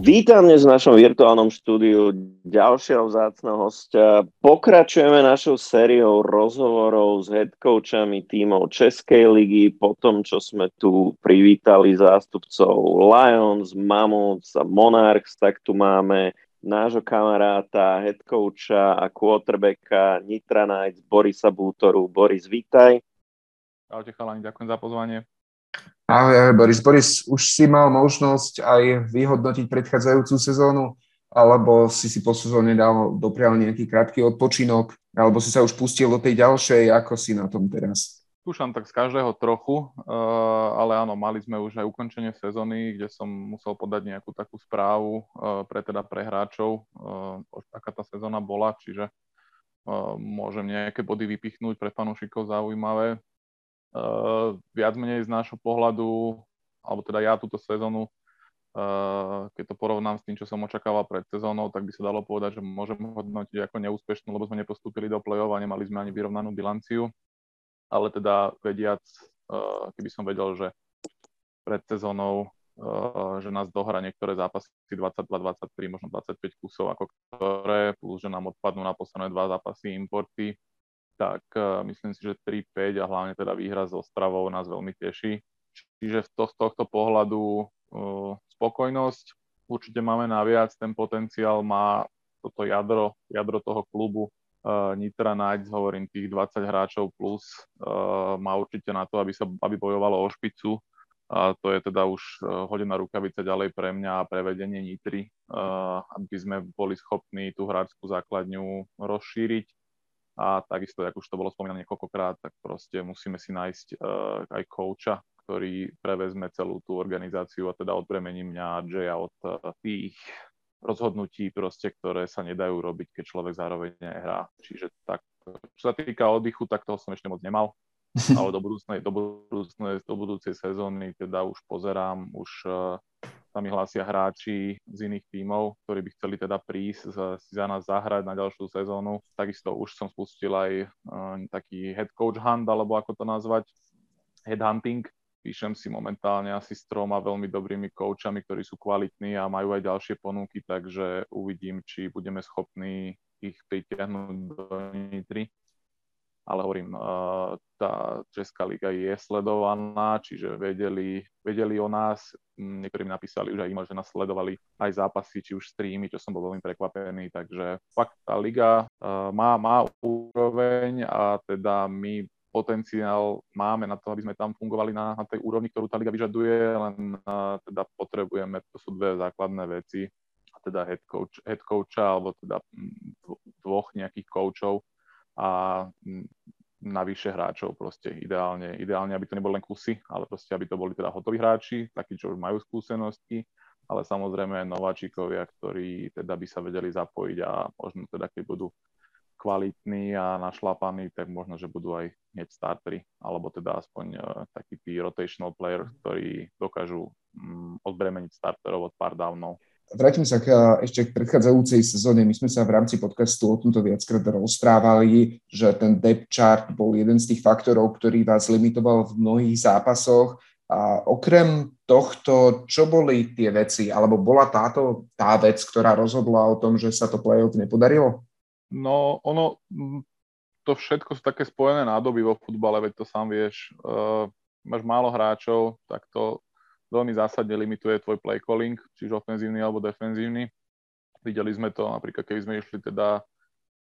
Vítam dnes v našom virtuálnom štúdiu ďalšieho vzácneho hostia. Pokračujeme našou sériou rozhovorov s headcoachami tímov Českej ligy, po tom, čo sme tu privítali zástupcov Lions, Mammoths a Monarchs, tak tu máme nášho kamaráta, headcoacha a quarterbacka Nitra Knights, Borisa Bútoru. Boris, vítaj. Ahojte chalani, ďakujem za pozvanie. Ahoj, Boris, už si mal možnosť aj vyhodnotiť predchádzajúcu sezónu, alebo si po sezóne dal doprial nejaký krátky odpočinok, alebo si sa už pustil do tej ďalšej, ako si na tom teraz? Skúšam tak z každého trochu, ale áno, mali sme už aj ukončenie sezóny, kde som musel podať nejakú takú správu pre hráčov, aká tá sezóna bola, čiže môžem nejaké body vypichnúť pre fanúšikov zaujímavé. Viac menej z nášho pohľadu, alebo teda ja túto sezónu, keď to porovnám s tým, čo som očakával pred sezónou, tak by sa dalo povedať, že môžem hodnotiť ako neúspešnú, lebo sme nepostúpili do play-off a nemali sme ani vyrovnanú bilanciu. Ale teda vediac, keby som vedel, že pred sezónou, že nás dohra niektoré zápasy 22, 23, možno 25 kusov, ako ktoré, plus že nám odpadnú na posledné dva zápasy importy, tak myslím si, že 3-5 a hlavne teda výhra s Ostravou nás veľmi teší. Čiže z tohto pohľadu spokojnosť. Určite máme naviac, ten potenciál má toto jadro toho klubu. Nitra Knights, hovorím, tých 20 hráčov plus má určite na to, aby bojovalo o špicu. A to je teda už hodená rukavica ďalej pre mňa a pre vedenie Nitry, aby sme boli schopní tú hráčskú základňu rozšíriť. A takisto, ako už to bolo spomínané niekoľkokrát, tak proste musíme si nájsť aj kouča, ktorý prevezme celú tú organizáciu a teda odbremení mňa a Jaya od tých rozhodnutí, proste, ktoré sa nedajú robiť, keď človek zároveň nehrá. Čiže tak, čo sa týka oddychu, tak toho som ešte moc nemal, ale do budúcej sezóny teda už pozerám, už tam mi hlásia hráči z iných tímov, ktorí by chceli teda prísť si za nás zahrať na ďalšiu sezónu. Takisto už som spustil aj taký head coach hunt, alebo ako to nazvať, head hunting. Píšem si momentálne asi s 3 veľmi dobrými coachami, ktorí sú kvalitní a majú aj ďalšie ponuky, takže uvidím, či budeme schopní ich pritiahnuť do Nitry. Ale hovorím, tá Česká liga je sledovaná, čiže vedeli o nás. Niektorí mi napísali už aj e-mail, že nás sledovali aj zápasy, či už streamy, čo som bol veľmi prekvapený. Takže fakt tá liga má úroveň a teda my potenciál máme na to, aby sme tam fungovali na tej úrovni, ktorú tá liga vyžaduje, len teda potrebujeme, to sú dve základné veci, a teda head coacha alebo teda dvoch nejakých coachov, a navyše hráčov proste ideálne, aby to neboli len kusy, ale proste, aby to boli teda hotoví hráči, takí, čo už majú skúsenosti, ale samozrejme nováčikovia, ktorí teda by sa vedeli zapojiť a možno teda, keď budú kvalitní a našlapaní, tak možno, že budú aj hneď starteri, alebo teda aspoň takí tí rotational player, ktorí dokážu odbremeniť starterov od pár downov. Vrátim sa ešte k predchádzajúcej sezóne. My sme sa v rámci podcastu o tomto viackrát rozprávali, že ten depth chart bol jeden z tých faktorov, ktorý vás limitoval v mnohých zápasoch. A okrem tohto, čo boli tie veci? Alebo bola tá vec, ktorá rozhodla o tom, že sa to playoff nepodarilo? No, ono, to všetko sú také spojené nádoby vo futbale, veď to sám vieš. Máš málo hráčov, tak to veľmi zásadne limituje tvoj play calling, čiže ofenzívny alebo defenzívny. Videli sme to, napríklad keby sme išli teda,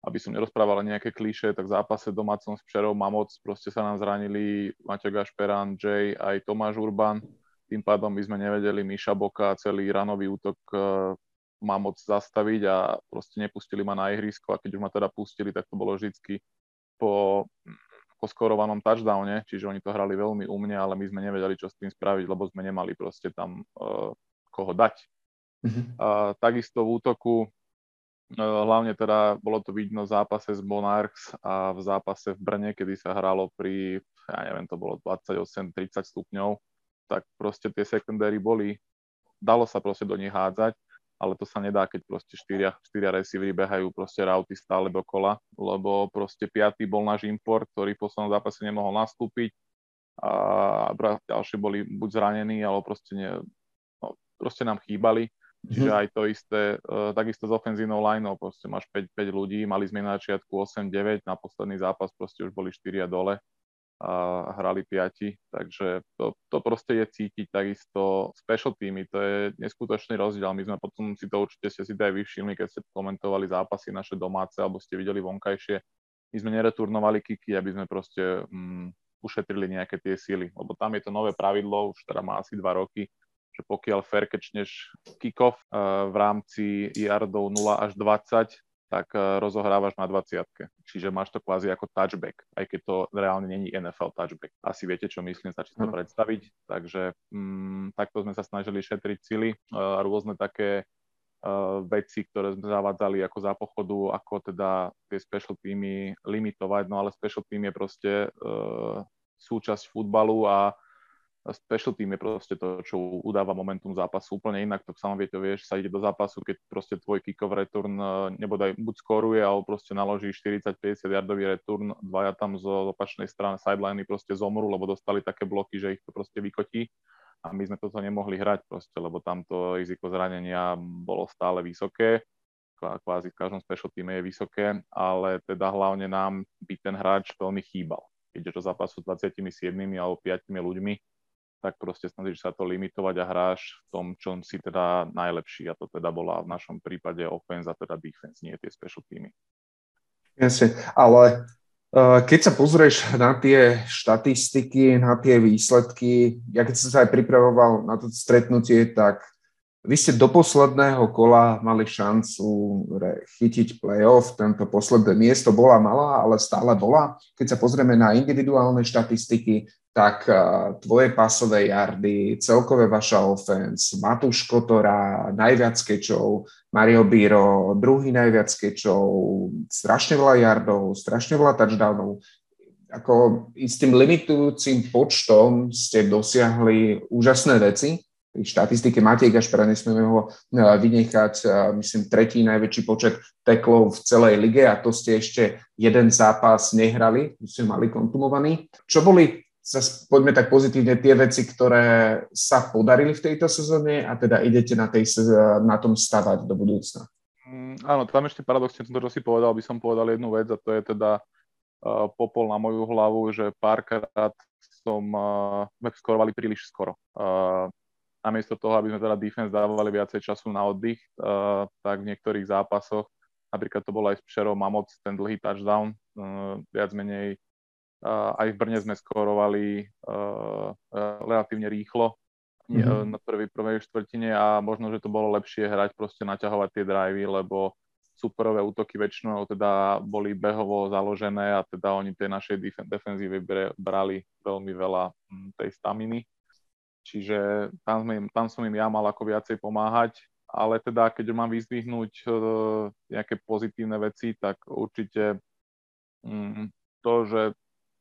aby som nerozprával nejaké klišé, tak v zápase domácom s Přerov Mammoths proste sa nám zranili Matej Kašperán, Jay, aj Tomáš Urban. Tým pádom by sme nevedeli Miša Boka, celý ranový útok Mammoths zastaviť a proste nepustili ma na ihrisko, a keď už ma teda pustili, tak to bolo vždycky po skorovanom touchdowne, čiže oni to hrali veľmi umne, ale my sme nevedeli, čo s tým spraviť, lebo sme nemali proste tam koho dať. Takisto v útoku, hlavne teda bolo to vidno v zápase s Monarchs a v zápase v Brne, kedy sa hralo pri, ja neviem, to bolo 28-30 stupňov, tak proste tie secondary boli, dalo sa proste do nich hádzať, ale to sa nedá, keď proste štyria receivery behajú proste rauty stále dokola, lebo proste 5. bol náš import, ktorý v poslednom zápase nemohol nastúpiť a ďalšie boli buď zranení, alebo proste nám chýbali Čiže aj to isté, takisto s ofenzívnou lineou, proste máš 5 ľudí, mali sme na začiatku 8-9, na posledný zápas proste už boli 4 dole a hrali 5, takže to proste je cítiť takisto special teamy, to je neskutočný rozdiel. My sme potom si to určite ste si to aj vyvšimli, keď ste komentovali zápasy naše domáce, alebo ste videli vonkajšie. My sme nereturnovali kiky, aby sme proste ušetrili nejaké tie síly, lebo tam je to nové pravidlo, už teda má asi 2 roky, že pokiaľ fair catchneš kick-off v rámci yardov 0 až 20, tak rozohrávaš na 20-ke. Čiže máš to kvázi ako touchback, aj keď to reálne není NFL touchback. Asi viete, čo myslím, stačí to predstaviť. Takže takto sme sa snažili šetriť sily a rôzne také veci, ktoré sme zavádzali ako za pochodu, ako teda tie special teamy limitovať. No ale special team je proste súčasť futbalu a special team je proste to, čo udáva momentum zápasu. Úplne inak, to sám vieš, sa ide do zápasu, keď proste tvoj kick-off return nebodaj buď skoruje, alebo proste naloží 40-50 yardový return, dvaja tam z opačnej strany sideliny proste zomru, lebo dostali také bloky, že ich to proste vykotí. A my sme toto nemohli hrať proste, lebo tamto riziko zranenia bolo stále vysoké. Kvázi v každom special teame je vysoké, ale teda hlavne nám by ten hráč veľmi chýbal. Keď ideš do zápasu s 27 alebo 5 ľuďmi, tak proste snažíš sa to limitovať a hráš v tom, čo si teda najlepší. A to teda bola v našom prípade offense a teda defense, nie tie special teamy. Jasne, ale keď sa pozrieš na tie štatistiky, na tie výsledky, ja keď som sa aj pripravoval na to stretnutie, tak vy ste do posledného kola mali šancu chytiť playoff, tento posledné miesto bola malá, ale stále bola. Keď sa pozrieme na individuálne štatistiky, tak tvoje pasové jardy, celkové vaša offense, Matúš Kotora, najviac kečov, Mario Biro, druhý najviac kečov, strašne veľa jardov, strašne veľa touchdownov. Ako s tým limitujúcim počtom ste dosiahli úžasné veci. V štatistike Matej Kašperán, nesmieme ho vynechať, myslím, tretí najväčší počet teklov v celej lige a to ste ešte jeden zápas nehrali, ste mali kontumovaný. Čo boli poďme tak pozitívne tie veci, ktoré sa podarili v tejto sezóne a teda idete na tom stavať do budúcna. Áno, tam ešte paradoxne, to, čo si povedal, by som povedal jednu vec a to je teda popol na moju hlavu, že párkrát sme skorovali príliš skoro. Namiesto toho, aby sme teda defense dávali viacej času na oddych, tak v niektorých zápasoch, napríklad to bolo aj s Přerov Mammoths, ten dlhý touchdown, viac menej aj v Brne sme skorovali relatívne rýchlo na prvej štvrtine a možno, že to bolo lepšie hrať, proste naťahovať tie drivey, lebo superové útoky väčšinou teda boli behovo založené a teda oni tej našej defenzíve brali veľmi veľa tej staminy. Čiže tam som im ja mal ako viacej pomáhať, ale teda keď mám vyzdvihnúť nejaké pozitívne veci, tak určite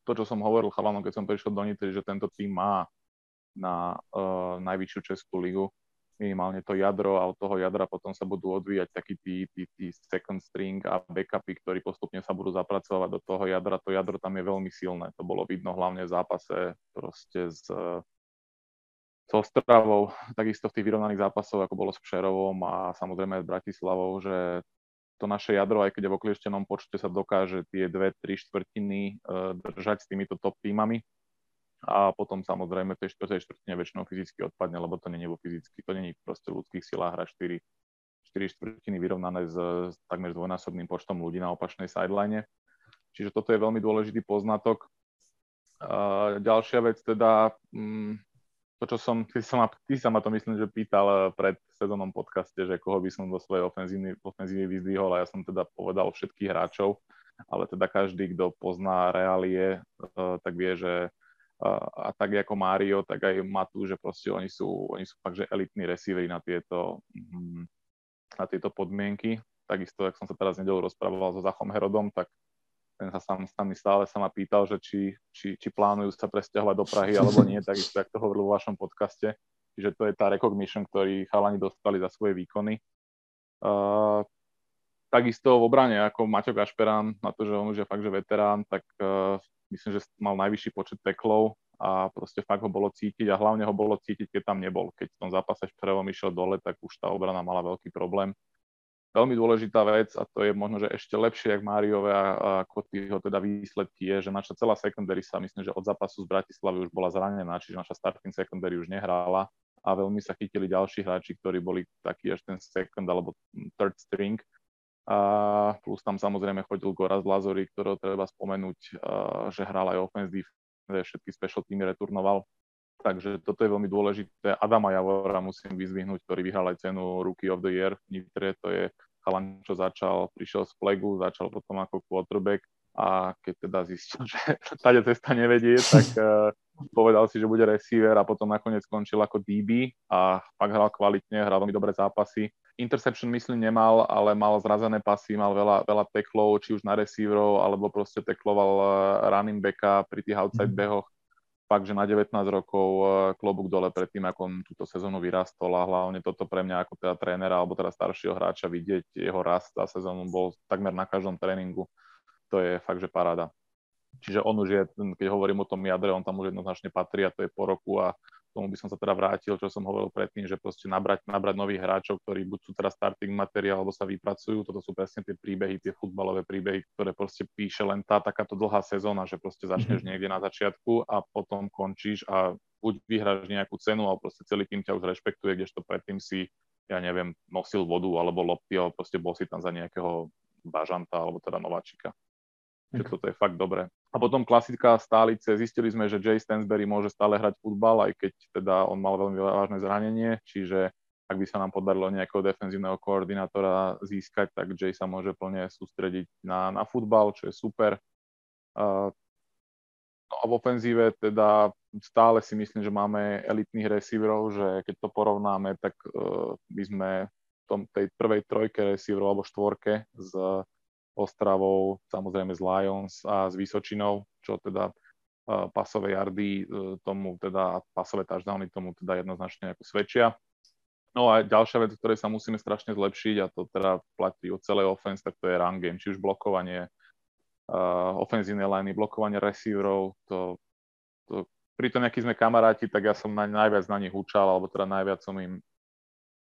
to, čo som hovoril chalanom, keď som prišiel do Nitry, že tento tým má na najvyššiu českú ligu minimálne to jadro a od toho jadra potom sa budú odvíjať takí tí second string a backupy, ktorí postupne sa budú zapracovať do toho jadra. To jadro tam je veľmi silné. To bolo vidno hlavne v zápase proste s Ostravou, takisto v tých vyrovnaných zápasoch, ako bolo s Přerovom a samozrejme s Bratislavou, že to naše jadro, aj keď je v oklieštenom počte, sa dokáže tie 2-3 štvrtiny držať s týmito top týmami a potom samozrejme v tej štvrtej štvrtine väčšinou fyzicky odpadne, lebo to nie je fyzicky, to nie je proste v ľudských silách hra 4 štvrtiny vyrovnané s takmer dvojnásobným počtom ľudí na opačnej sideline. Čiže toto je veľmi dôležitý poznatok. Ďalšia vec teda, to čo som, ty sa ma to myslím, že pýtal pred sezónom podcaste, že koho by som do svojej ofenzívy vyzdvihol a ja som teda povedal všetkých hráčov, ale teda každý, kto pozná reálie, tak vie, že a tak ako Mário, tak aj Matu, že proste oni sú fakt, že elitní receivery na tieto podmienky. Takisto, ak som sa teraz nedeľu rozprával so Zachom Herodom, tak ten sa sami stále sa ma pýtal, že či plánujú sa presťahovať do Prahy alebo nie, takisto, ak to hovoril vo vašom podcaste. Čiže to je tá recognition, ktorý chalani dostali za svoje výkony. Takisto v obrane, ako Maťo Kašperán, na to, že on už je fakt, že veterán, tak myslím, že mal najvyšší počet teklov a proste fakt ho bolo cítiť a hlavne ho bolo cítiť, keď tam nebol. Keď v tom zápase v Prevom išiel dole, tak už tá obrana mala veľký problém. Veľmi dôležitá vec, a to je možno, že ešte lepšie, jak Máriové a Kotyho teda výsledky je, že naša celá secondary sa, myslím, že od zápasu z Bratislavy už bola zranená, čiže naša starting secondary už nehrála a veľmi sa chytili ďalší hráči, ktorí boli taký až ten second alebo third string. A plus tam samozrejme chodil Goraz Lazory, ktorého treba spomenúť, že hral aj offense defense, všetky special teamy returnoval. Takže toto je veľmi dôležité. Adama Javora musím vyzvihnúť, ktorý vyhral aj cenu Rookie of the Year v Nitre. To je chalan, čo prišiel z flagu, začal potom ako quarterback a keď teda zistil, že táde cesta nevedie, tak povedal si, že bude receiver a potom nakoniec skončil ako DB a fakt hral kvalitne, hral veľmi dobré zápasy. Interception myslím nemal, ale mal zrazené pasy, mal veľa tacklov, či už na receiverov, alebo proste tackloval running backa pri tých outside behoch. Fakt, že na 19 rokov klobúk dole pred tým, ako on túto sezónu vyrastol a hlavne toto pre mňa ako teda trénera alebo teda staršieho hráča vidieť jeho rast a sezónu bol takmer na každom tréningu. To je fakt, že paráda. Čiže on už je, keď hovorím o tom jadre, on tam už jednoznačne patrí a to je po roku a tomu by som sa teda vrátil, čo som hovoril predtým, že proste nabrať nových hráčov, ktorí buď sú teraz starting materiál, alebo sa vypracujú. Toto sú presne tie príbehy, tie futbalové príbehy, ktoré proste píše len tá takáto dlhá sezóna, že proste začneš niekde na začiatku a potom končíš a buď vyhráš nejakú cenu, alebo proste celý tým ťa už rešpektuje, kdežto predtým si, ja neviem, nosil vodu alebo lopty, alebo proste bol si tam za nejakého bažanta alebo teda nováčika. Že toto je fakt dobré. A potom klasická stálice. Zistili sme, že Jay Stansbury môže stále hrať futbal, aj keď teda on mal veľmi vážne zranenie, čiže ak by sa nám podarilo nejakého defenzívneho koordinátora získať, tak Jay sa môže plne sústrediť na futbal, čo je super. No a v ofenzíve teda stále si myslím, že máme elitných receiverov, že keď to porovnáme, tak by sme v tej prvej trojke receiverov alebo štvorke z Ostravou, samozrejme z Lions a s Vysočinou, čo teda pasové jardy tomu teda pasové touchdowny tomu teda jednoznačne ako svedčia. No a ďalšia vec, ktorej sa musíme strašne zlepšiť a to teda platí od celej offense, tak to je run game, či už blokovanie ofenzívnej liney, blokovanie receiverov, to pri tom, akí sme kamaráti, tak ja som najviac na nich hučal, alebo teda najviac som im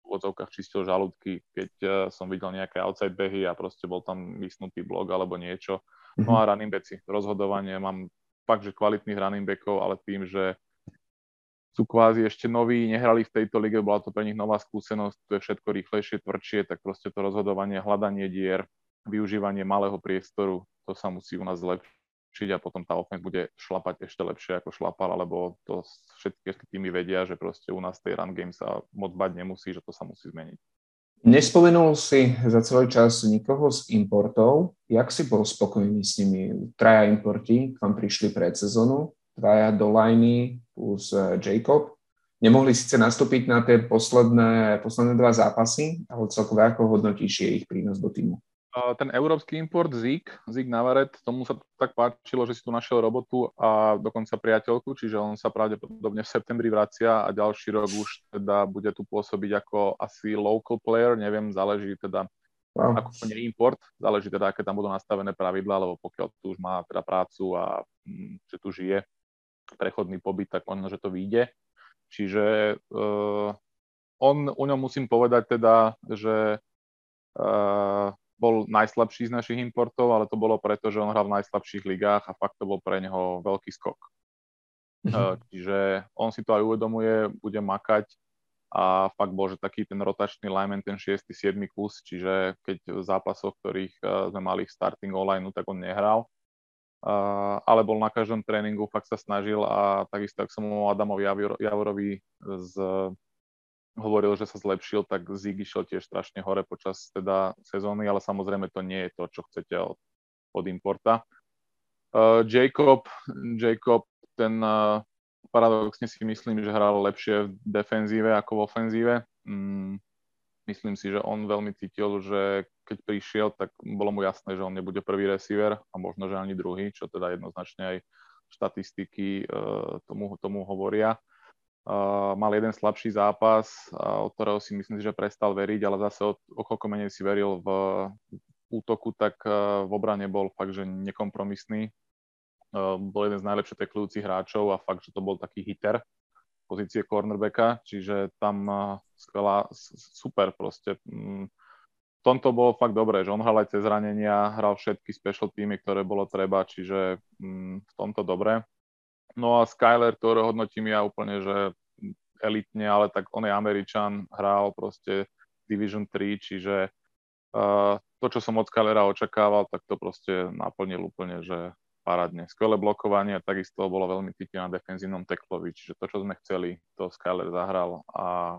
v odzovkách čistil žalúdky, keď som videl nejaké outside behy a proste bol tam vysnutý blok alebo niečo. No a running backi, rozhodovanie. Mám fakt, že kvalitných running backov, ale tým, že sú kvázi ešte noví, nehrali v tejto lige, bola to pre nich nová skúsenosť, to je všetko rýchlejšie, tvrdšie, tak proste to rozhodovanie, hľadanie dier, využívanie malého priestoru, to sa musí u nás zlepšiť a potom tá offense bude šlapať ešte lepšie ako šlapala, lebo to všetky týmy vedia, že proste u nás tej run game sa moc bať nemusí, že to sa musí zmeniť. Nespomenul si za celý čas nikoho z importov. Jak si bol spokojný s nimi? Traja importi k vám prišli pred sezónu, dvaja do liney plus Jacob. Nemohli síce nastúpiť na tie posledné dva zápasy, ale celkové ako hodnotíš je ich prínos do týmu? Ten európsky import Zik Navaret, tomu sa tak páčilo, že si tu našiel robotu a dokonca priateľku, čiže on sa pravdepodobne v septembri vracia a ďalší rok už teda bude tu pôsobiť ako asi local player, neviem, záleží teda ako to nie import, záleží teda, aké tam budú nastavené pravidlá, lebo pokiaľ tu už má teda prácu a že tu žije prechodný pobyt, tak ono, že to vyjde. Čiže u ňom musím povedať teda, že bol najslabší z našich importov, ale to bolo preto, že on hral v najslabších ligách a fakt to bol pre neho veľký skok. Čiže on si to aj uvedomuje, bude makať a fakt bol, že taký ten rotačný lineman, ten 6-7 kus, čiže keď v zápasoch, ktorých sme mali v starting online, tak on nehral. Ale bol na každom tréningu, fakt sa snažil a takisto, ak som mu Adamovi Javorovi hovoril, že sa zlepšil, tak Zig išiel tiež strašne hore počas teda sezóny, ale samozrejme to nie je to, čo chcete od importa. Jacob, ten paradoxne si myslím, že hral lepšie v defenzíve ako v ofenzíve. Myslím si, že on veľmi cítil, že keď prišiel, tak bolo mu jasné, že on nebude prvý receiver a možno, že ani druhý, čo teda jednoznačne aj štatistiky tomu hovoria. Mal jeden slabší zápas, od ktorého si myslím, že prestal veriť, ale zase o koľko menej si veril v útoku, tak v obrane bol fakt, že nekompromisný. Bol jeden z najlepšie teklujúcich hráčov a fakt, že to bol taký hitter pozície cornerbacka, čiže tam skvelá, super proste. V tomto bolo fakt dobré, že on hral aj cez zranenia, hral všetky special týmy, ktoré bolo treba, čiže v tomto dobré. No a Skyler, ktorého hodnotím ja úplne, že elitne, ale tak on je Američan, hral proste Division 3, čiže to, čo som od Skylera očakával, tak to proste naplnil úplne, že parádne. Skvelé blokovanie, takisto bolo veľmi typy na defenzívnom teklovi, čiže to, čo sme chceli, to Skyler zahral a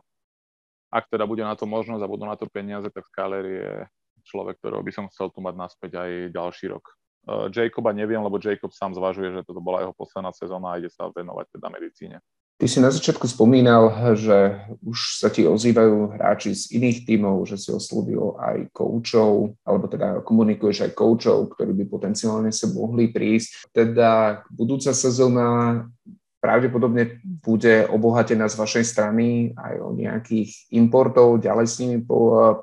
ak teda bude na to možnosť a budú na to peniaze, tak Skyler je človek, ktorého by som chcel tu mať naspäť aj ďalší rok. Jacoba neviem, lebo Jacob sám zvažuje, že toto bola jeho posledná sezóna a ide sa venovať teda medicíne. Ty si na začiatku spomínal, že už sa ti ozývajú hráči z iných tímov, že si oslovil aj koučov, alebo teda komunikuješ aj koučov, ktorí by potenciálne sa mohli prísť. Teda budúca sezóna pravdepodobne bude obohatená z vašej strany aj o nejakých importov, ďalej s nimi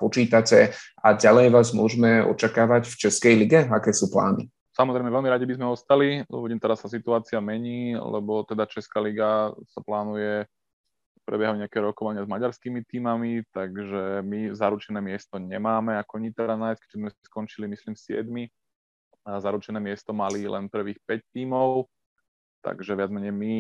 počítate a ďalej vás môžeme očakávať v Českej lige? Aké sú plány? Samozrejme, veľmi radi by sme ostali. Uvidím, teraz sa situácia mení, lebo teda Česká liga sa plánuje, prebiehajú nejaké rokovania s maďarskými tímami, takže my zaručené miesto nemáme ako Nitra Knights, keď sme skončili, myslím, 7. A zaručené miesto mali len prvých 5 tímov. Takže viac menej my,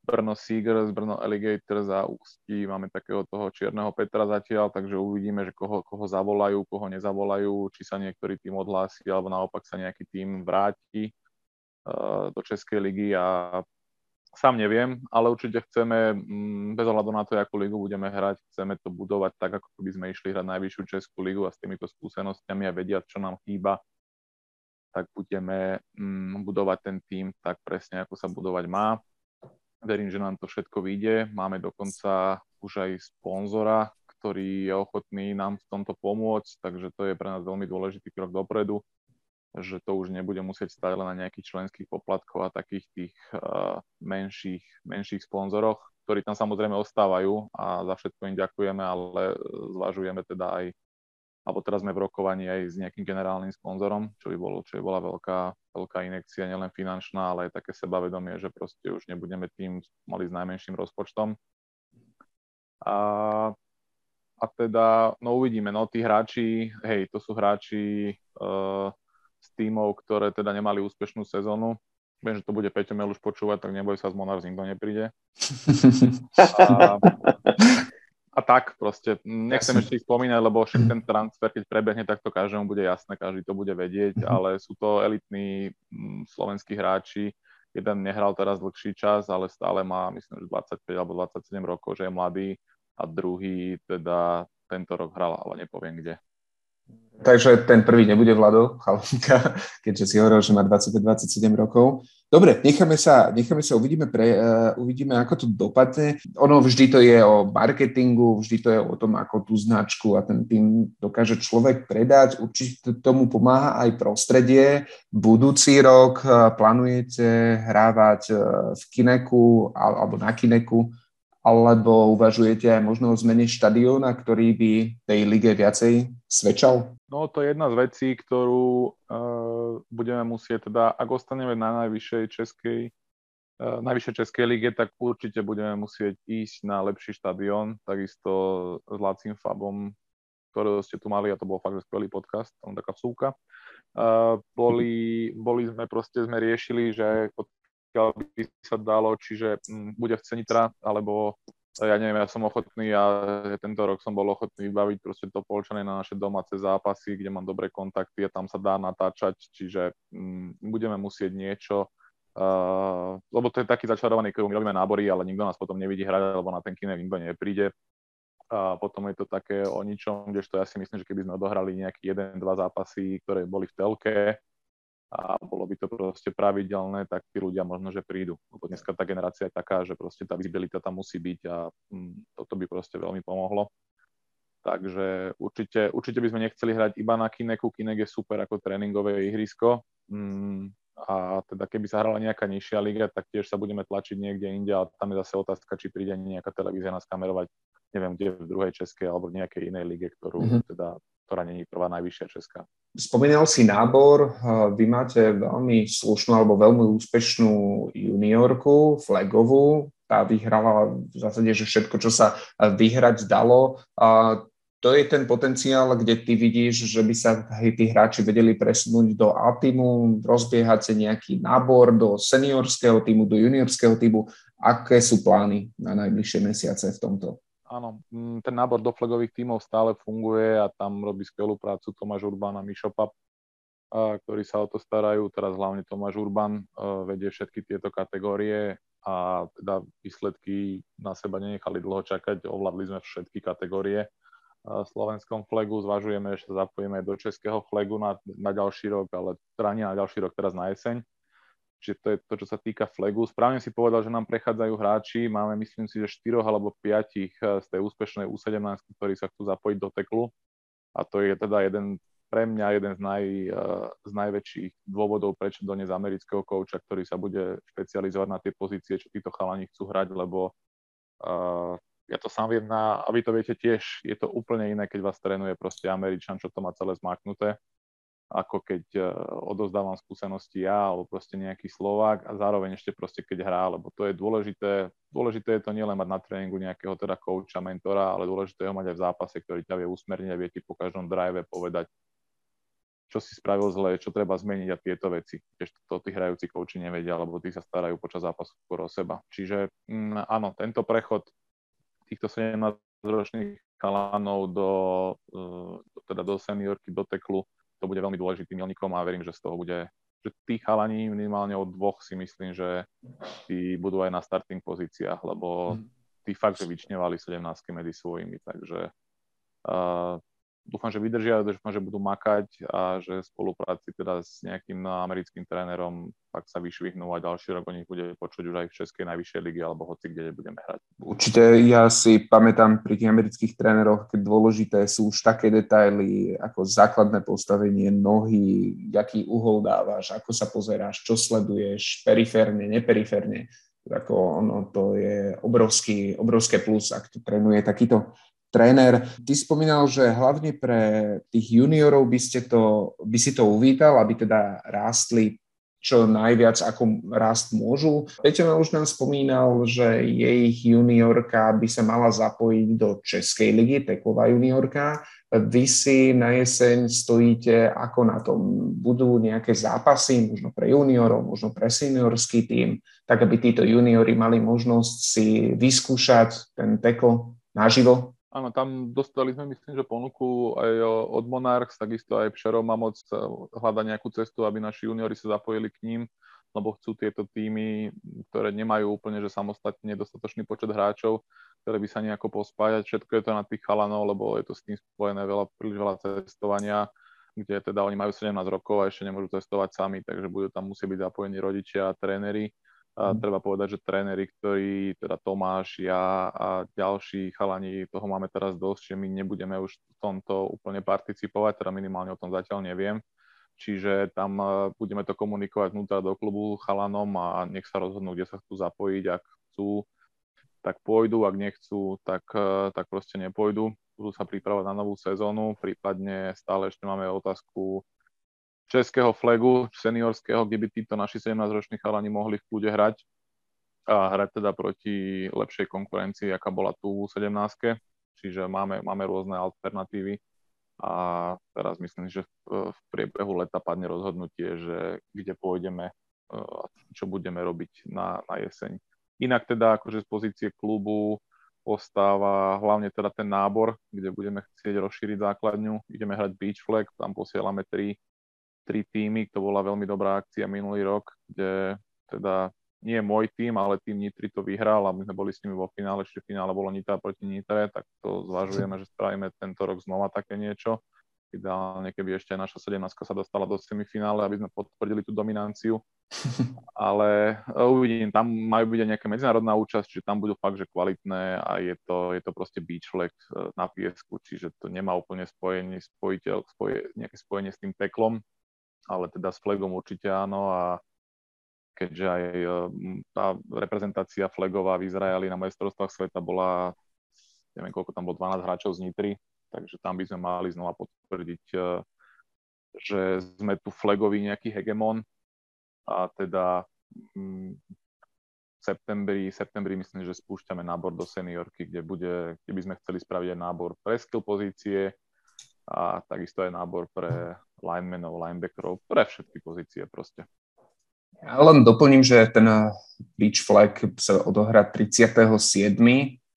Brno Seegers, Brno Alligator za Ústí, máme takého toho Čierneho Petra zatiaľ, takže uvidíme, že koho zavolajú, koho nezavolajú, či sa niektorý tým odhlási, alebo naopak sa nejaký tým vráti do Českej ligy a sám neviem, ale určite chceme, bez ohľadu na to, akú ligu budeme hrať, chceme to budovať tak, ako by sme išli hrať najvyššiu Českú ligu a s týmito skúsenostiami a vedia, čo nám chýba, tak budeme budovať ten tím tak presne, ako sa budovať má. Verím, že nám to všetko vyjde. Máme dokonca už aj sponzora, ktorý je ochotný nám v tomto pomôcť, takže to je pre nás veľmi dôležitý krok dopredu, že to už nebude musieť stáť len na nejakých členských poplatkov a takých tých menších sponzoroch, ktorí tam samozrejme ostávajú a za všetko im ďakujeme, ale zvažujeme teda aj alebo teraz sme v rokovaní aj s nejakým generálnym sponzorom, čo by bola veľká injekcia, nielen finančná, ale aj také sebavedomie, že proste už nebudeme tým mali s najmenším rozpočtom. A teda, no uvidíme, no tí hráči, hej, to sú hráči z tímov, ktoré teda nemali úspešnú sezónu. Viem, že to bude Peťo Mel už počúvať, tak neboj sa, z Monarch nikto nepríde. A tak proste, nechcem ešte ich spomínať, lebo však ten transfer, keď prebehne, tak to každému bude jasné, každý to bude vedieť, ale sú to elitní slovenskí hráči. Jeden nehral teraz dlhší čas, ale stále má, myslím, že 25 alebo 27 rokov, že je mladý a druhý teda tento rok hral, ale nepoviem kde. Takže ten prvý nebude Vlado Chalanka, keďže si hovoril, že má 25-27 rokov. Dobre, necháme sa uvidíme, ako to dopadne. Ono vždy to je o marketingu, vždy to je o tom, ako tú značku a ten tým dokáže človek predať. Určite tomu pomáha aj prostredie. Budúci rok plánujete hrávať v Kineku alebo na Kineku, alebo uvažujete aj možno o zmene štadióna, ktorý by tej lige viacej svedčal? No to je jedna z vecí, ktorú budeme musieť, teda ak ostaneme na najvyššej českej lige, tak určite budeme musieť ísť na lepší štadión, takisto s Lacim Fabom, ktorého ste tu mali a to bol fakt skvelý podcast, tam taká súka. Sme riešili, že pokiaľ by sa dalo, čiže bude v Nitra, alebo ja neviem, ja som ochotný a tento rok som bol ochotný vybaviť proste Topoľčany na naše domáce zápasy, kde mám dobré kontakty a tam sa dá natáčať, čiže budeme musieť niečo, lebo to je taký začarovaný kruh, my robíme nábory, ale nikto nás potom nevidí hrať, lebo na ten Kinek nikto nepríde a potom je to také o ničom, kdežto ja si myslím, že keby sme odohrali nejaký 1-2 zápasy, ktoré boli v telke, a bolo by to proste pravidelné, tak tí ľudia možno, že prídu. Lebo dneska tá generácia je taká, že proste tá vizibilita tam musí byť a toto by proste veľmi pomohlo. Takže určite by sme nechceli hrať iba na Kineku. Kinek je super ako tréningové ihrisko. A teda keby sa hrala nejaká nižšia liga, tak tiež sa budeme tlačiť niekde inde, ale tam je zase otázka, či príde nejaká televízia nás kamerovať. neviem, kde v druhej českej alebo v nejakej inej lige, ktorú teda, ktorá nie je prvá najvyššia česká. Spomínal si nábor, vy máte veľmi slušnú alebo veľmi úspešnú juniorku, flagovú, tá vyhrala v zásade, že všetko, čo sa vyhrať dalo. A to je ten potenciál, kde ty vidíš, že by sa tí hráči vedeli presunúť do A-tímu, rozbiehať sa nejaký nábor do seniorského tímu, do juniorského tímu. Aké sú plány na najbližšie mesiace v tomto? Áno, ten nábor do flagových tímov stále funguje a tam robí skvelú prácu Tomáš Urban a Mišo Pap, ktorí sa o to starajú. Teraz hlavne Tomáš Urban vedie všetky tieto kategórie a teda výsledky na seba nenechali dlho čakať. Ovládli sme všetky kategórie v slovenskom flagu. Zvažujeme, že sa zapojíme do českého flagu na ďalší rok, ale teda nie na ďalší rok, teraz na jeseň. Čiže to je to, čo sa týka flagu. Správne si povedal, že nám prechádzajú hráči. Máme, myslím si, že 4 alebo 5 z tej úspešnej U17, ktorí sa chcú zapojiť do teklu. A to je teda jeden z najväčších dôvodov, prečo doniesť amerického kouča, ktorý sa bude špecializovať na tie pozície, čo títo chalani chcú hrať, lebo ja to sám viem, a vy to viete tiež, je to úplne iné, keď vás trénuje proste Američan, čo to má celé zmáknuté, ako keď odovzdávam skúsenosti ja, alebo proste nejaký Slovák a zároveň ešte proste keď hrá, lebo to je dôležité. Dôležité je to nielen mať na tréningu nejakého teda kouča, mentora, ale dôležité je ho mať aj v zápase, ktorý ťa vie usmerniť a vie ti po každom drive povedať, čo si spravil zle, čo treba zmeniť a tieto veci. Tiež to tí hrajúci kouči nevedia, lebo tí sa starajú počas zápasu skôr o seba. Čiže áno, tento prechod týchto 17-ročných chalanov teda do seniorky, do teklu, to bude veľmi dôležitým milníkom a verím, že z toho bude, že tí chalani minimálne od dvoch si myslím, že tí budú aj na starting pozíciách, lebo tí fakt, že vyčnevali 17-ky medzi svojimi, takže dúfam, že vydržia, dúfam, že budú makať a že spolupráci teda s nejakým americkým trénerom fakt sa vyšvihnú a ďalší rok o nich bude počuť už aj v českej najvyššej lige alebo hoci kde budeme hrať. Určite ja si pamätám pri tých amerických tréneroch, keď dôležité sú už také detaily ako základné postavenie nohy, aký uhol dávaš, ako sa pozeráš, čo sleduješ, periférne, neperiférne. Ako ono, to je obrovské plus, ak to trénuje takýto tréner. Ty spomínal, že hlavne pre tých juniorov by si to uvítal, aby teda rástli čo najviac, ako rást môžu. Peťa už nám spomínal, že jej juniorka by sa mala zapojiť do Českej ligy, teklová juniorka. Vy si na jeseň stojíte ako na tom? Budú nejaké zápasy, možno pre juniorov, možno pre seniorský tím, tak aby títo juniori mali možnosť si vyskúšať ten tekl naživo? Áno, tam dostali sme, myslím, že ponuku aj od Monarchs, takisto aj Přerov Mammoths hľada nejakú cestu, aby naši juniori sa zapojili k ním, lebo chcú tieto týmy, ktoré nemajú úplne, že samostatne dostatočný počet hráčov, ktoré by sa nejako pospájať. Všetko je to na tých chalanov, lebo je to s tým spojené príliš veľa cestovania, kde teda oni majú 17 rokov a ešte nemôžu cestovať sami, takže budú tam musieť byť zapojení rodičia a tréneri. A treba povedať, že tréneri, ktorí, teda Tomáš, ja a ďalší chalani, toho máme teraz dosť, že my nebudeme už v tomto úplne participovať, teda minimálne o tom zatiaľ neviem. Čiže tam budeme to komunikovať vnútra do klubu chalanom a nech sa rozhodnú, kde sa chcú zapojiť. Ak chcú, tak pôjdu, ak nechcú, tak proste nepôjdu. Budú sa pripravať na novú sezónu, prípadne stále ešte máme otázku českého flagu, seniorského, kde by títo naši 17-roční chalani mohli v kľude hrať a hrať teda proti lepšej konkurencii, aká bola tu v 17-ke. Čiže máme rôzne alternatívy a teraz myslím, že v priebehu leta padne rozhodnutie, že kde pôjdeme a čo budeme robiť na jeseň. Inak teda akože z pozície klubu ostáva hlavne teda ten nábor, kde budeme chcieť rozšíriť základňu. Ideme hrať beach flag, tam posielame tri týmy, to bola veľmi dobrá akcia minulý rok, kde teda nie môj tým, ale tým Nitry to vyhral a my sme boli s nimi vo finále, ešte v finále bolo Nitra proti Nitre, tak to zvažujeme, že spravíme tento rok znova také niečo. Ideálne, keby ešte naša 17-ka sa dostala do semifinále, aby sme potvrdili tú dominanciu. Ale uvidím, tam majú byť aj nejaká medzinárodná účasť, čiže tam budú fakt, že kvalitné a je to proste beach flag na piesku, čiže to nemá úplne nejaké spojenie s tým teklom, ale teda s flagom určite áno a keďže aj tá reprezentácia flagová v Izraeli na majstrovstvách sveta bola neviem koľko tam bolo, 12 hráčov z Nitry, takže tam by sme mali znova potvrdiť, že sme tu flagový nejaký hegemon a teda v septembri myslím, že spúšťame nábor do seniorky, kde by sme chceli spraviť aj nábor pre skill pozície a takisto aj nábor pre linemenov, linebackerov, pre všetky pozície proste. Ja len doplním, že ten Beach Flag sa odohrá 37.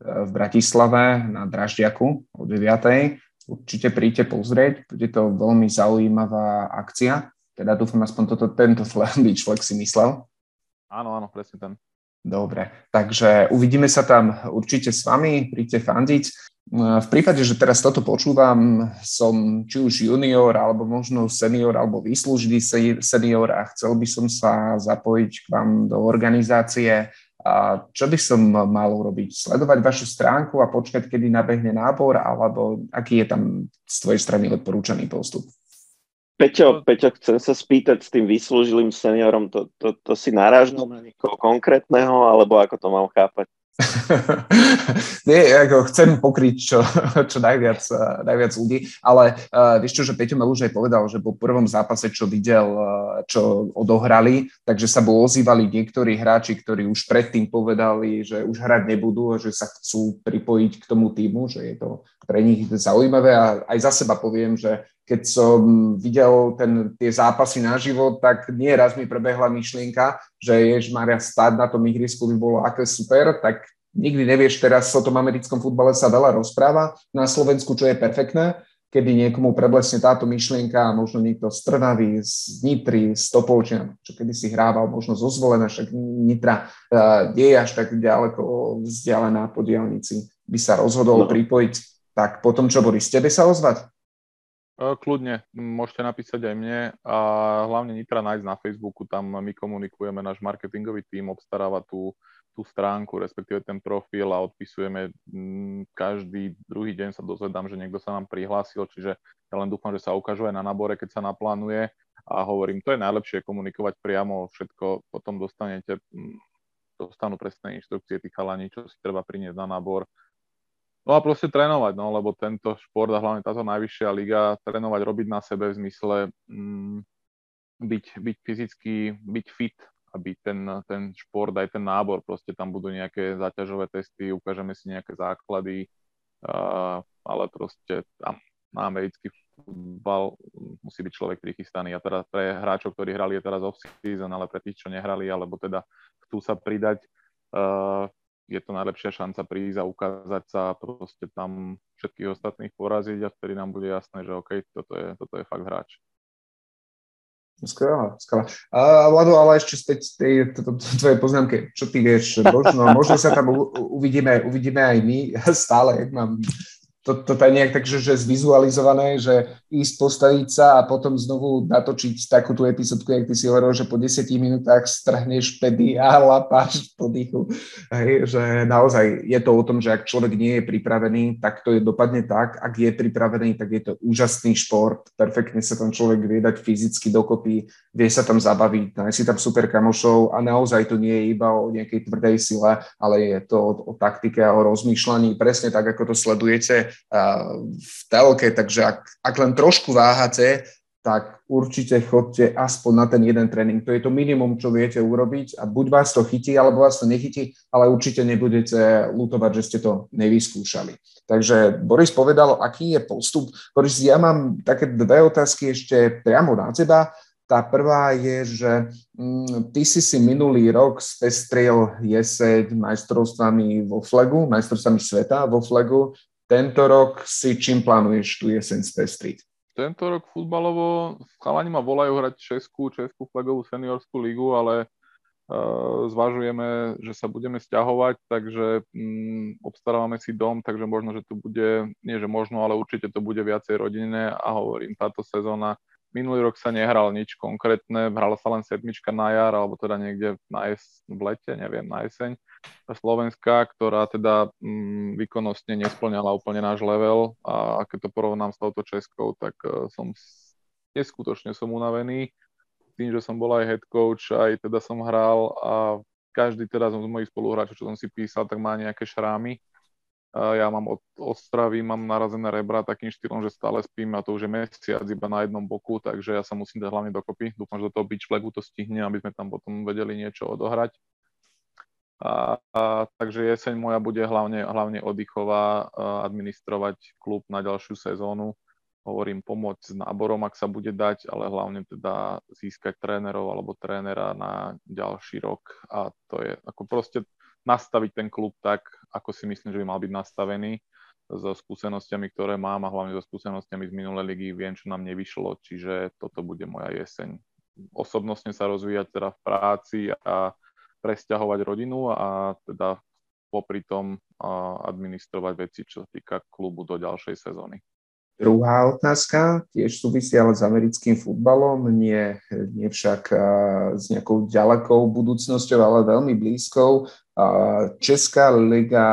v Bratislave na Dražďaku o 9. Určite príďte pozrieť, bude to veľmi zaujímavá akcia. Teda dúfam aspoň tento Beach Flag si myslel. Áno, presne ten. Dobre, takže uvidíme sa tam určite s vami, príďte fandiť. V prípade, že teraz toto počúvam, som či už junior, alebo možno senior, alebo výslužný senior a chcel by som sa zapojiť k vám do organizácie. A čo by som mal urobiť? Sledovať vašu stránku a počkať, kedy nabehne nábor, alebo aký je tam z tvojej strany odporúčaný postup? Peťo, chcem sa spýtať s tým výslužilým seniorom, to si narážal na niekoho konkrétneho, alebo ako to mám chápať? Nie, ako chcem pokryť čo najviac ľudí, ale vieš čo, že Peťo Mel už aj povedal, že po prvom zápase, čo videl, čo odohrali, takže sa ozývali niektorí hráči, ktorí už predtým povedali, že už hrať nebudú a že sa chcú pripojiť k tomu týmu, že je to pre nich zaujímavé. A aj za seba poviem, že keď som videl tie zápasy naživo, tak nieraz mi prebehla myšlienka, že ježmaria, stáť na tom ihrisku by bolo aké super, tak nikdy nevieš, teraz o tom americkom futbale sa veľa rozpráva, na Slovensku, čo je perfektné, kedy niekomu preblesne táto myšlienka, možno niekto z Trnavy, z Nitry, z Topoľčan, čo kedy si hrával, možno zo Zvolena, však Nitra nie je až tak ďaleko vzdialená po diaľnici, by sa rozhodol pripojiť. Tak potom čo, Boris, tebe sa ozvať? Kľudne, môžete napísať aj mne a hlavne Nitra Knights na Facebooku, tam my komunikujeme, náš marketingový tím obstaráva tú stránku, respektíve ten profil a odpisujeme, každý druhý deň sa dozvedám, že niekto sa nám prihlásil, čiže ja len dúfam, že sa ukážu aj na nábore, keď sa naplánuje a hovorím, to je najlepšie komunikovať priamo, všetko potom dostanú presné inštrukcie tých chalani, čo si treba priniesť na nábor. No a proste trénovať, lebo tento šport a hlavne táto najvyššia liga, trénovať, robiť na sebe v zmysle byť fyzicky, byť fit a byť ten šport, aj ten nábor. Proste tam budú nejaké záťažové testy, ukážeme si nejaké základy, ale proste tam na americký futbal musí byť človek prichystaný. A teda pre hráčov, ktorí hrali, je teraz off-season, ale pre tých, čo nehrali, alebo teda chcú sa pridať, je to najlepšia šanca prísť a ukázať sa a proste tam všetkých ostatných poraziť a vtedy nám bude jasné, že OK, toto je fakt hráč. Skvelá. Vlado, ale ešte späť tvojej poznámke, čo ty vieš, možno sa tam uvidíme aj my, stále mám to tam nejak tak, že zvizualizované, že ísť, postaviť sa a potom znovu natočiť takú tú epizódku, jak ty si hovoril, že po 10 minútach strhneš pedy a lapáš po dýchu. Hej, že naozaj je to o tom, že ak človek nie je pripravený, tak to je dopadne tak. Ak je pripravený, tak je to úžasný šport. Perfektne sa tam človek vie dať fyzicky dokopy, vie sa tam zabaviť, nájsť si tam super kamošov a naozaj to nie je iba o nejakej tvrdej sile, ale je to o taktike a o rozmýšľaní. Presne tak, ako to sledujete v telke, takže ak len trošku váhate, tak určite chodte aspoň na ten jeden tréning. To je to minimum, čo viete urobiť a buď vás to chytí, alebo vás to nechytí, ale určite nebudete ľutovať, že ste to nevyskúšali. Takže Boris povedal, aký je postup. Boris, ja mám také dve otázky ešte priamo na teba. Tá prvá je, že ty si minulý rok spestril jeseň majstrovstvami vo flagu, majstrovstvami sveta vo flagu. Tento rok si čím plánuješ tu jeseň spestriť? Tento rok futbalovo chalani ma volajú hrať českú flagovú seniorskú ligu, ale zvažujeme, že sa budeme sťahovať, takže obstarávame si dom, takže možno, že to bude, nie že možno, ale určite to bude viacej rodinné a hovorím, táto sezóna, minulý rok sa nehral nič konkrétne, hrala sa len sedmička na jar, alebo teda niekde v lete, neviem, na jeseň. Slovenska, ktorá teda výkonnostne nesplňala úplne náš level a keď to porovnám s touto Českou, tak neskutočne som unavený. Tým, že som bol aj head coach, aj teda som hral a každý teda z mojich spoluhráčov, čo som si písal, tak má nejaké šrámy. Ja mám od Ostravy, mám narazené rebra takým štýlom, že stále spím a to už je mesiac iba na jednom boku, takže ja sa musím dať hlavne dokopy. Dúfam, že do toho beach flagu to stihne, aby sme tam potom vedeli niečo odohrať. Takže jeseň moja bude hlavne oddychová, administrovať klub na ďalšiu sezónu. Hovorím, pomôcť s náborom, ak sa bude dať, ale hlavne teda získať trénerov alebo trénera na ďalší rok. A to je ako proste nastaviť ten klub tak, ako si myslím, že by mal byť nastavený, so skúsenostiami, ktoré mám, a hlavne so skúsenostiami z minulej ligy, viem, čo nám nevyšlo, čiže toto bude moja jeseň. Osobnostne sa rozvíjať teda v práci a presťahovať rodinu a teda popri tom administrovať veci, čo sa týka klubu do ďalšej sezóny. Druhá otázka, tiež súvisí ale s americkým futbalom, nie však s nejakou ďalekou budúcnosťou, ale veľmi blízkou. Česká liga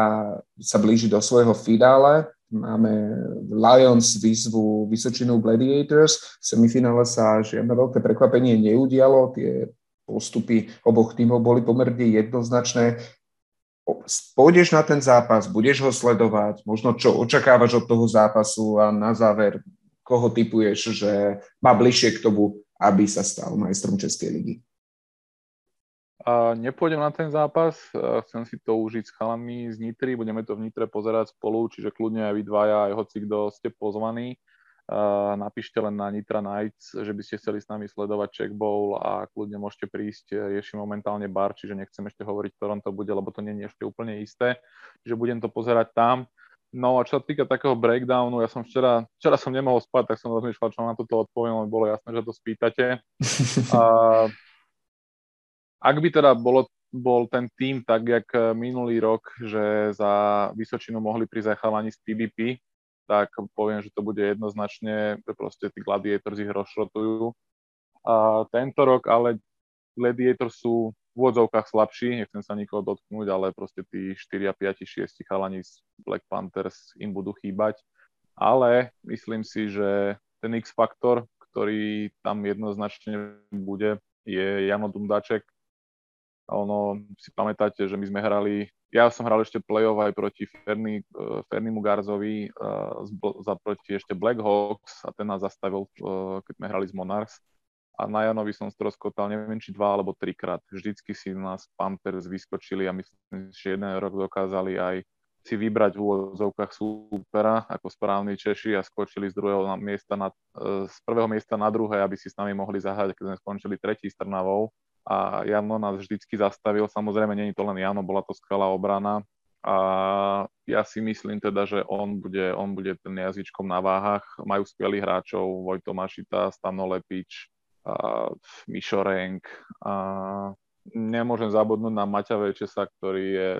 sa blíži do svojho finále. Máme Lions výzvu Vysočinu Gladiators. V semifinále sa žiadne veľké prekvapenie neudialo. Tie postupy oboch tímov boli pomerne jednoznačné. Pôjdeš na ten zápas, budeš ho sledovať, možno čo očakávaš od toho zápasu a na záver, koho tipuješ, že má bližšie k tomu, aby sa stal majstrom Českej ligy? Nepôjdem na ten zápas, chcem si to užiť s chalami z Nitry, budeme to v Nitre pozerať spolu, čiže kľudne aj vy dvaja, aj hocikto ste pozvaní. Napíšte len na Nitra Knights, že by ste chceli s nami sledovať Czech Bowl a kľudne môžete prísť. Riešim momentálne bar, čiže nechcem ešte hovoriť, ktorom to bude, lebo to nie je ešte úplne isté. Čiže budem to pozerať tam. No a čo sa týka takého breakdownu, ja som včera som nemohol spať, tak som rozmýšľal, čo na toto odpoviem, ale bolo jasné, že to spýtate. Ak by teda bol ten tým tak, jak minulý rok, že za Vysočinu mohli prísť aj chalani z TDP, tak poviem, že to bude jednoznačne, proste tí Gladiators ich rozšrotujú. A tento rok ale Gladiators sú v úvodzovkách slabší, nechcem sa nikoho dotknúť, ale proste tí 4, 5, 6 chalani z Black Panthers im budú chýbať. Ale myslím si, že ten X-faktor, ktorý tam jednoznačne bude, je Jano Dundáček. Ono, si pamätáte, že my sme hrali, ja som hral ešte play-off aj proti Fernimu Garzovi proti ešte Black Hawks a ten nás zastavil, keď sme hrali z Monarchs. A na Janovi som stroskotal, neviem, či 2 alebo 3-krát. Vždycky si nás Panthers vyskočili a myslím, že jeden rok dokázali aj si vybrať v úvodzovkách súpera ako správni Češi a skočili z prvého miesta na druhé, aby si s nami mohli zahrať, keď sme skončili tretí s Trnavou. A Jano nás vždycky zastavil, samozrejme nie je to len Jano, bola to skvelá obrana a ja si myslím teda, že on bude ten jazyčkom na váhach, majú skvelých hráčov, Vojta Mašita, Stavno Lepič, Mišo Renk, nemôžem zabudnúť na Mateja Večesa, ktorý je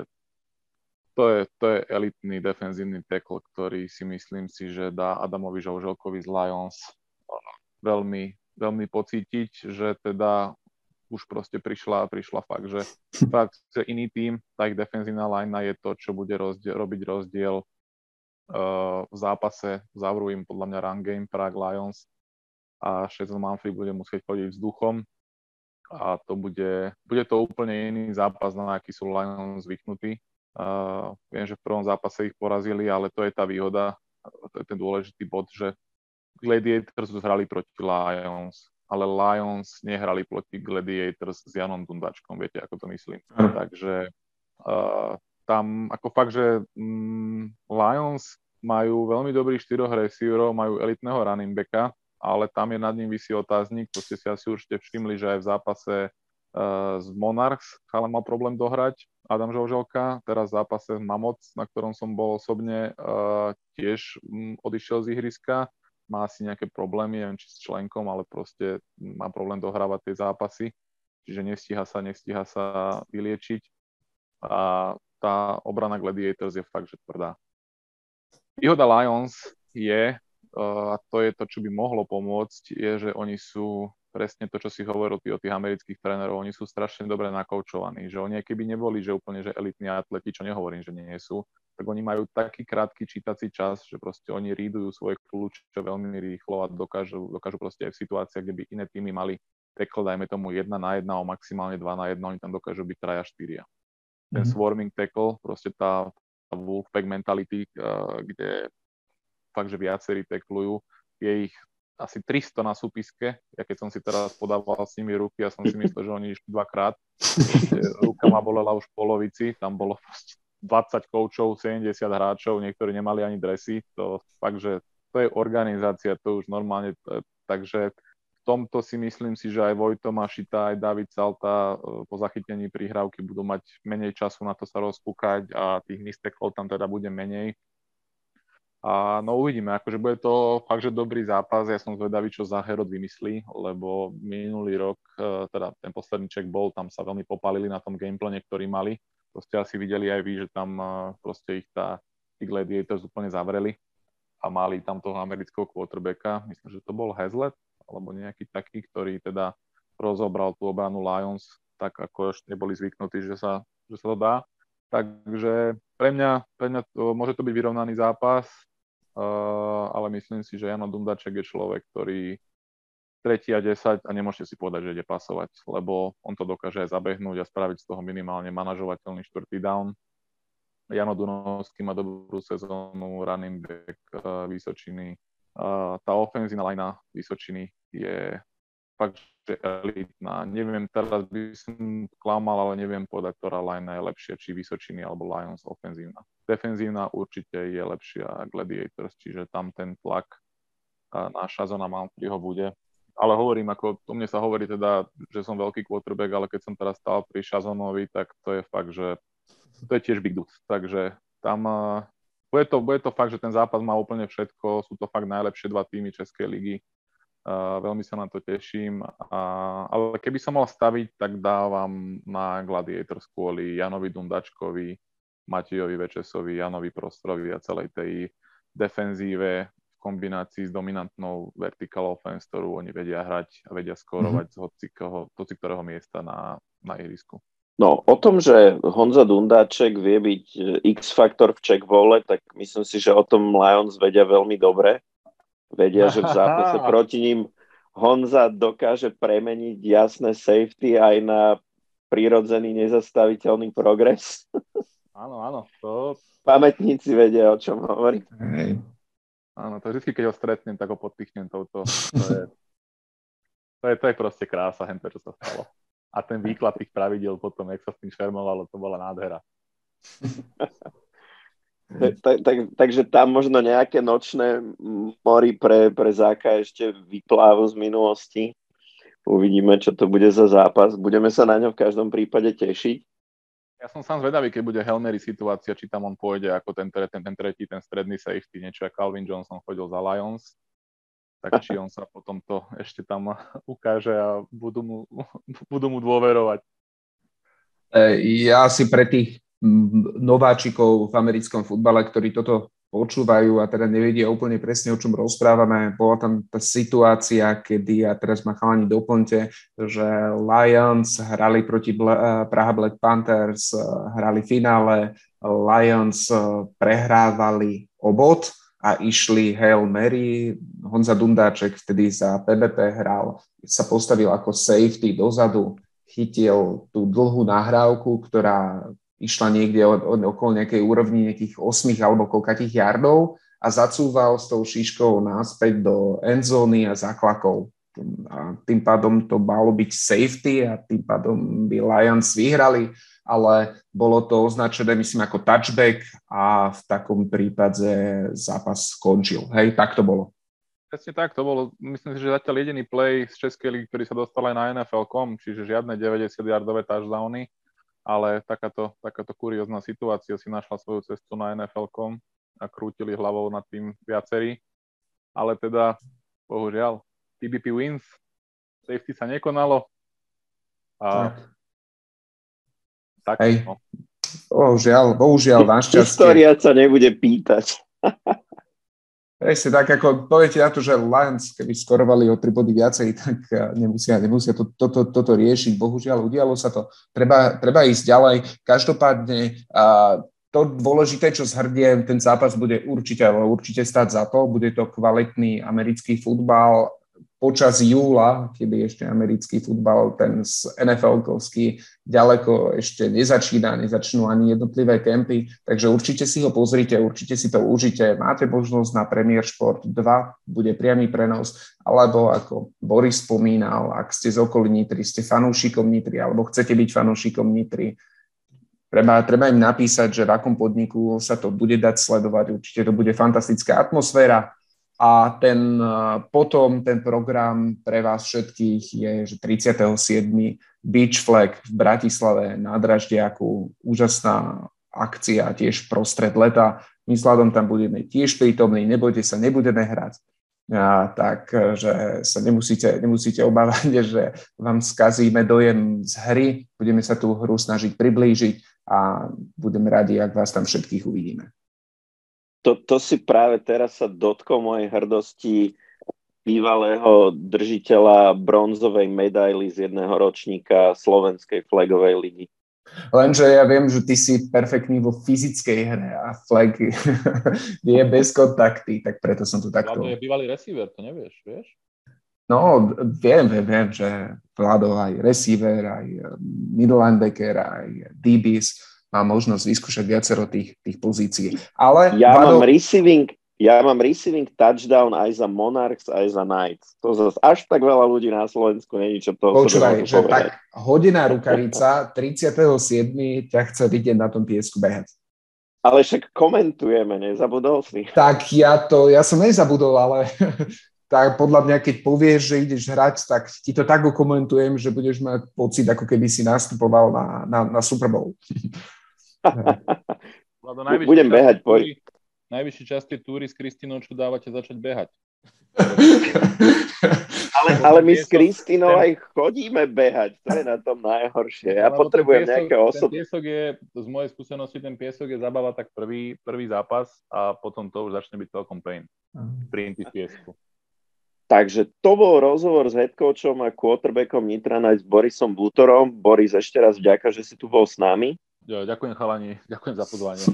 to je elitný defenzívny tackle, ktorý si myslím si, že dá Adamovi Žalželkovi z Lions veľmi, veľmi pocítiť, že teda už proste prišla fakt, že iný tím, tá ich defenzívna linea je to, čo bude robiť rozdiel v zápase. Zavrú im podľa mňa run game Prague Lions a Sheldon Mumphrey bude musieť chodiť vzduchom a to bude to úplne iný zápas, na aký sú Lions zvyknutí. Viem, že v prvom zápase ich porazili, ale to je tá výhoda, to je ten dôležitý bod, že Gladiators hrali proti Lions, ale Lions nehrali proti Gladiators s Janom Dundáčkom, viete, ako to myslím. Takže tam ako fakt, že Lions majú veľmi dobrých 4 receiverov, majú elitného running backa, ale tam je nad ním visí otáznik, to ste si asi určite všimli, že aj v zápase z Monarchs ale mal problém dohrať Adam Žalželka, teraz v zápase v Mammoths, na ktorom som bol osobne, tiež odišiel z ihriska, má asi nejaké problémy, neviem, či s členkom, ale proste má problém dohrávať tie zápasy, čiže nestíha sa vyliečiť a tá obrana Gladiators je fakt, že tvrdá. Výhoda Lions je, a to je to, čo by mohlo pomôcť, je, že oni sú presne to, čo si hovoril o tých amerických trénerov, oni sú strašne dobre nakoučovaní, že oni keby neboli, že úplne, že elitní atleti, čo nehovorím, že nie sú, tak oni majú taký krátky čítací čas, že proste oni rídujú svoje kľúče veľmi rýchlo a dokážu proste aj v situáciách, kde by iné týmy mali tackle, dajme tomu 1 na 1 a maximálne 2 na 1, oni tam dokážu byť 3 a 4. Ten swarming tackle, proste tá wolfpack mentality, kde fakt, že viacerí teklujú. Je ich asi 300 na súpiske. Ja keď som si teraz podával s nimi ruky, ja som si myslel, že oni išli dvakrát. Ruka ma bolela už v polovici. Tam bolo 20 koučov, 70 hráčov, niektorí nemali ani dresy. To fakt, že to je organizácia, to už normálne. Takže v tomto si myslím si, že aj Vojta Mašita, aj David Salta po zachytení prihrávky budú mať menej času na to sa rozkúkať a tých misteklov tam teda bude menej. A no uvidíme, akože bude to fakt, že dobrý zápas. Ja som zvedavý, čo Zach Herod vymyslí, lebo minulý rok, teda ten posledný check bol, tam sa veľmi popálili na tom gameplane, ktorý mali. To ste asi videli aj vy, že tam proste ich tí Gladiators úplne zavreli a mali tam toho amerického quarterbacka. Myslím, že to bol Hazlet, alebo nejaký taký, ktorý teda rozobral tú obranu Lions, tak ako ešte neboli zvyknutí, že sa to dá. Takže pre mňa to, môže to byť vyrovnaný zápas, ale myslím si, že Jano Dundáček je človek, ktorý 3-10 a nemôžete si povedať, že ide pasovať, lebo on to dokáže aj zabehnúť a spraviť z toho minimálne manažovateľný štvrtý down. Jano Dunovský má dobrú sezónu, running back Vysočiny. Tá ofenzívna lajna Vysočiny je fakt, že elitná. Neviem, teraz by som klamal, ale neviem povedať, ktorá lajna je lepšia, či Vysočiny alebo Lions ofenzívna. Defenzívna určite je lepšia Gladiators, čiže tam ten tlak na Šazona Manfriho bude. Ale hovorím, ako to mne sa hovorí teda, že som veľký quarterback, ale keď som teraz stál pri Šazonovi, tak to je fakt, že to je tiež big dude. Takže tam... Bude to fakt, že ten zápas má úplne všetko, sú to fakt najlepšie dva týmy Českej ligy, veľmi sa na to teším, ale keby som mal staviť, tak dávam na Gladiator kvôli Janovi Dundačkovi, Matejovi Večesovi, Janovi Prostrovi a celej tej defenzíve v kombinácii s dominantnou vertical offense, ktorú oni vedia hrať a vedia skorovať z hociktorého miesta na ihrisku. No, o tom, že Honza Dundáček vie byť X-faktor v checkbole, tak myslím si, že o tom Lions vedia veľmi dobre. Vedia, že v zápase proti ním Honza dokáže premeniť jasné safety aj na prírodzený nezastaviteľný progres. Áno. To... Pamätníci vedia, o čom hovorím. Hej. Áno, to vždy, keď ho stretnem, tak ho podpichnem touto. To je proste krása, hento, čo sa stalo. A ten výklad tých pravidel potom, jak sa s tým šermovalo, to bola nádhera. Takže tam možno nejaké nočné mori pre Záka ešte vyplávu z minulosti. Uvidíme, čo to bude za zápas. Budeme sa na ňo v každom prípade tešiť. Ja som sám zvedavý, keď bude Hail Mary situácia, či tam on pôjde ako ten tretí, ten stredný safety, niečo ako Calvin Johnson chodil za Lions. Tak či on sa potom to ešte tam ukáže a budú mu dôverovať. Ja si pre tých nováčikov v americkom futbale, ktorí toto počúvajú a teda nevedia úplne presne, o čom rozprávame, bola tam tá situácia, kedy, a teraz ma chalani doplňte, že Lions hrali proti Praha Black Panthers, hrali finále, Lions prehrávali obod, a išli Hail Mary, Honza Dundáček vtedy za PBP hral, sa postavil ako safety dozadu, chytil tú dlhú nahrávku, ktorá išla niekde okolo nejakej úrovni nejakých 8 alebo koľkatých yardov a zacúval s tou šiškou náspäť do endzóny a zaklakov. A tým pádom to malo byť safety a tým pádom by Lions vyhrali, ale bolo to označené, myslím, ako touchback a v takom prípade zápas skončil. Hej, tak to bolo. Presne tak to bolo. Myslím si, že zatiaľ jediný play z Českej ligy, ktorý sa dostal aj na NFL.com, čiže žiadne 90-yardové touchdowny, ale takáto kuriózna situácia si našla svoju cestu na NFL.com a krútili hlavou nad tým viacerí. Ale teda, bohužiaľ, TBP wins, safety sa nekonalo a tak. Hej. Bohužiaľ, našťastie. História sa nebude pýtať. Presne tak, ako poviete na to, že Lions, keby skorovali o 3 body viacej, tak nemusia toto riešiť. Bohužiaľ, udialo sa to. Treba ísť ďalej. Každopádne, to dôležité, čo zhrdiem, ten zápas bude určite stáť za to. Bude to kvalitný americký futbal, počas júla, keby ešte americký futbal, ten NFL-kovský, ďaleko ešte nezačína, nezačnú ani jednotlivé kempy, takže určite si ho pozrite, určite si to užite. Máte možnosť na Premier Sport 2, bude priamy prenos, alebo ako Boris spomínal, ak ste z okolí Nitry, ste fanúšikom Nitry, alebo chcete byť fanúšikom Nitry, treba im napísať, že v akom podniku sa to bude dať sledovať. Určite to bude fantastická atmosféra. A ten program pre vás všetkých je, že 37. Beach Flag v Bratislave na Dražďáku. Úžasná akcia tiež prostred leta. My s Ladom tam budeme tiež prítomní, nebojte sa, nebudeme hrať. Takže sa nemusíte obávať, že vám skazíme dojem z hry. Budeme sa tú hru snažiť priblížiť a budem radi, ak vás tam všetkých uvidíme. To si práve teraz sa dotkol mojej hrdosti, bývalého držiteľa bronzovej medaily z jedného ročníka Slovenskej flagovej ligy. Lenže ja viem, že ty si perfektný vo fyzickej hre a flag je bez kontakty, tak preto som to takto... Vlado je bývalý receiver, to nevieš, vieš? No, viem, že Vlado aj receiver, aj middle linebacker, aj DBs, má možnosť vyskúšať viacero tých pozícií. Ale ja mám receiving touchdown aj za Monarchs, aj za Knights. To zase až tak veľa ľudí na Slovensku není, čo toho... Počúvaj, že tak hodina rukavica 37. ťa chce vidieť na tom piesku behať. Ale však komentujeme, nezabudol si. Tak ja som nezabudol, ale... Tak podľa mňa, keď povieš, že ideš hrať, tak ti to tak okomentujem, že budeš mať pocit, ako keby si nastupoval na Super Bowl. Vlado, budem behať, poď. Najvyšší čas tej túry s Kristínou, čo dávate začať behať. ale my s Kristínou aj chodíme behať, to je na tom najhoršie. Ja potrebujem nejaké osoby. Z mojej skúsenosti ten piesok je zabava tak prvý zápas a potom to už začne byť celkom pain. Sprinty v piesku. Takže to bol rozhovor s headcoachom a quarterbackom Nitra Knights Borisom Bútorom. Boris, ešte raz vďaka, že si tu bol s nami. Ďakujem chalani, ďakujem za pozvanie.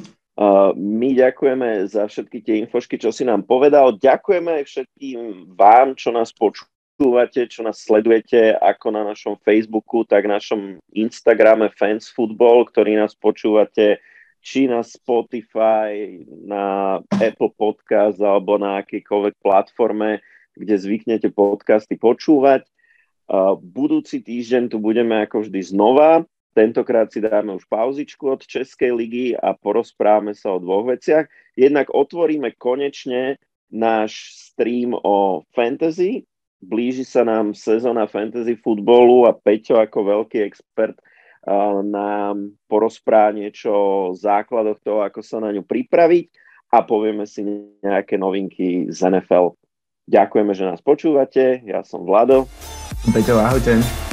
My ďakujeme za všetky tie infošky, čo si nám povedal. Ďakujeme aj všetkým vám, čo nás počúvate, čo nás sledujete, ako na našom Facebooku, tak na našom Instagrame Fans Football, ktorý nás počúvate či na Spotify, na Apple Podcast alebo na akejkoľvek platforme, kde zvyknete podcasty počúvať. Budúci týždeň tu budeme ako vždy znova. Tentokrát si dáme už pauzičku od Českej ligy a porozprávame sa o dvoch veciach. Jednak otvoríme konečne náš stream o fantasy. Blíži sa nám sezóna fantasy futbolu a Peťo ako veľký expert nám porozprá niečo o základoch toho, ako sa na ňu pripraviť a povieme si nejaké novinky z NFL. Ďakujeme, že nás počúvate. Ja som Vlado. Peťo, ahojte.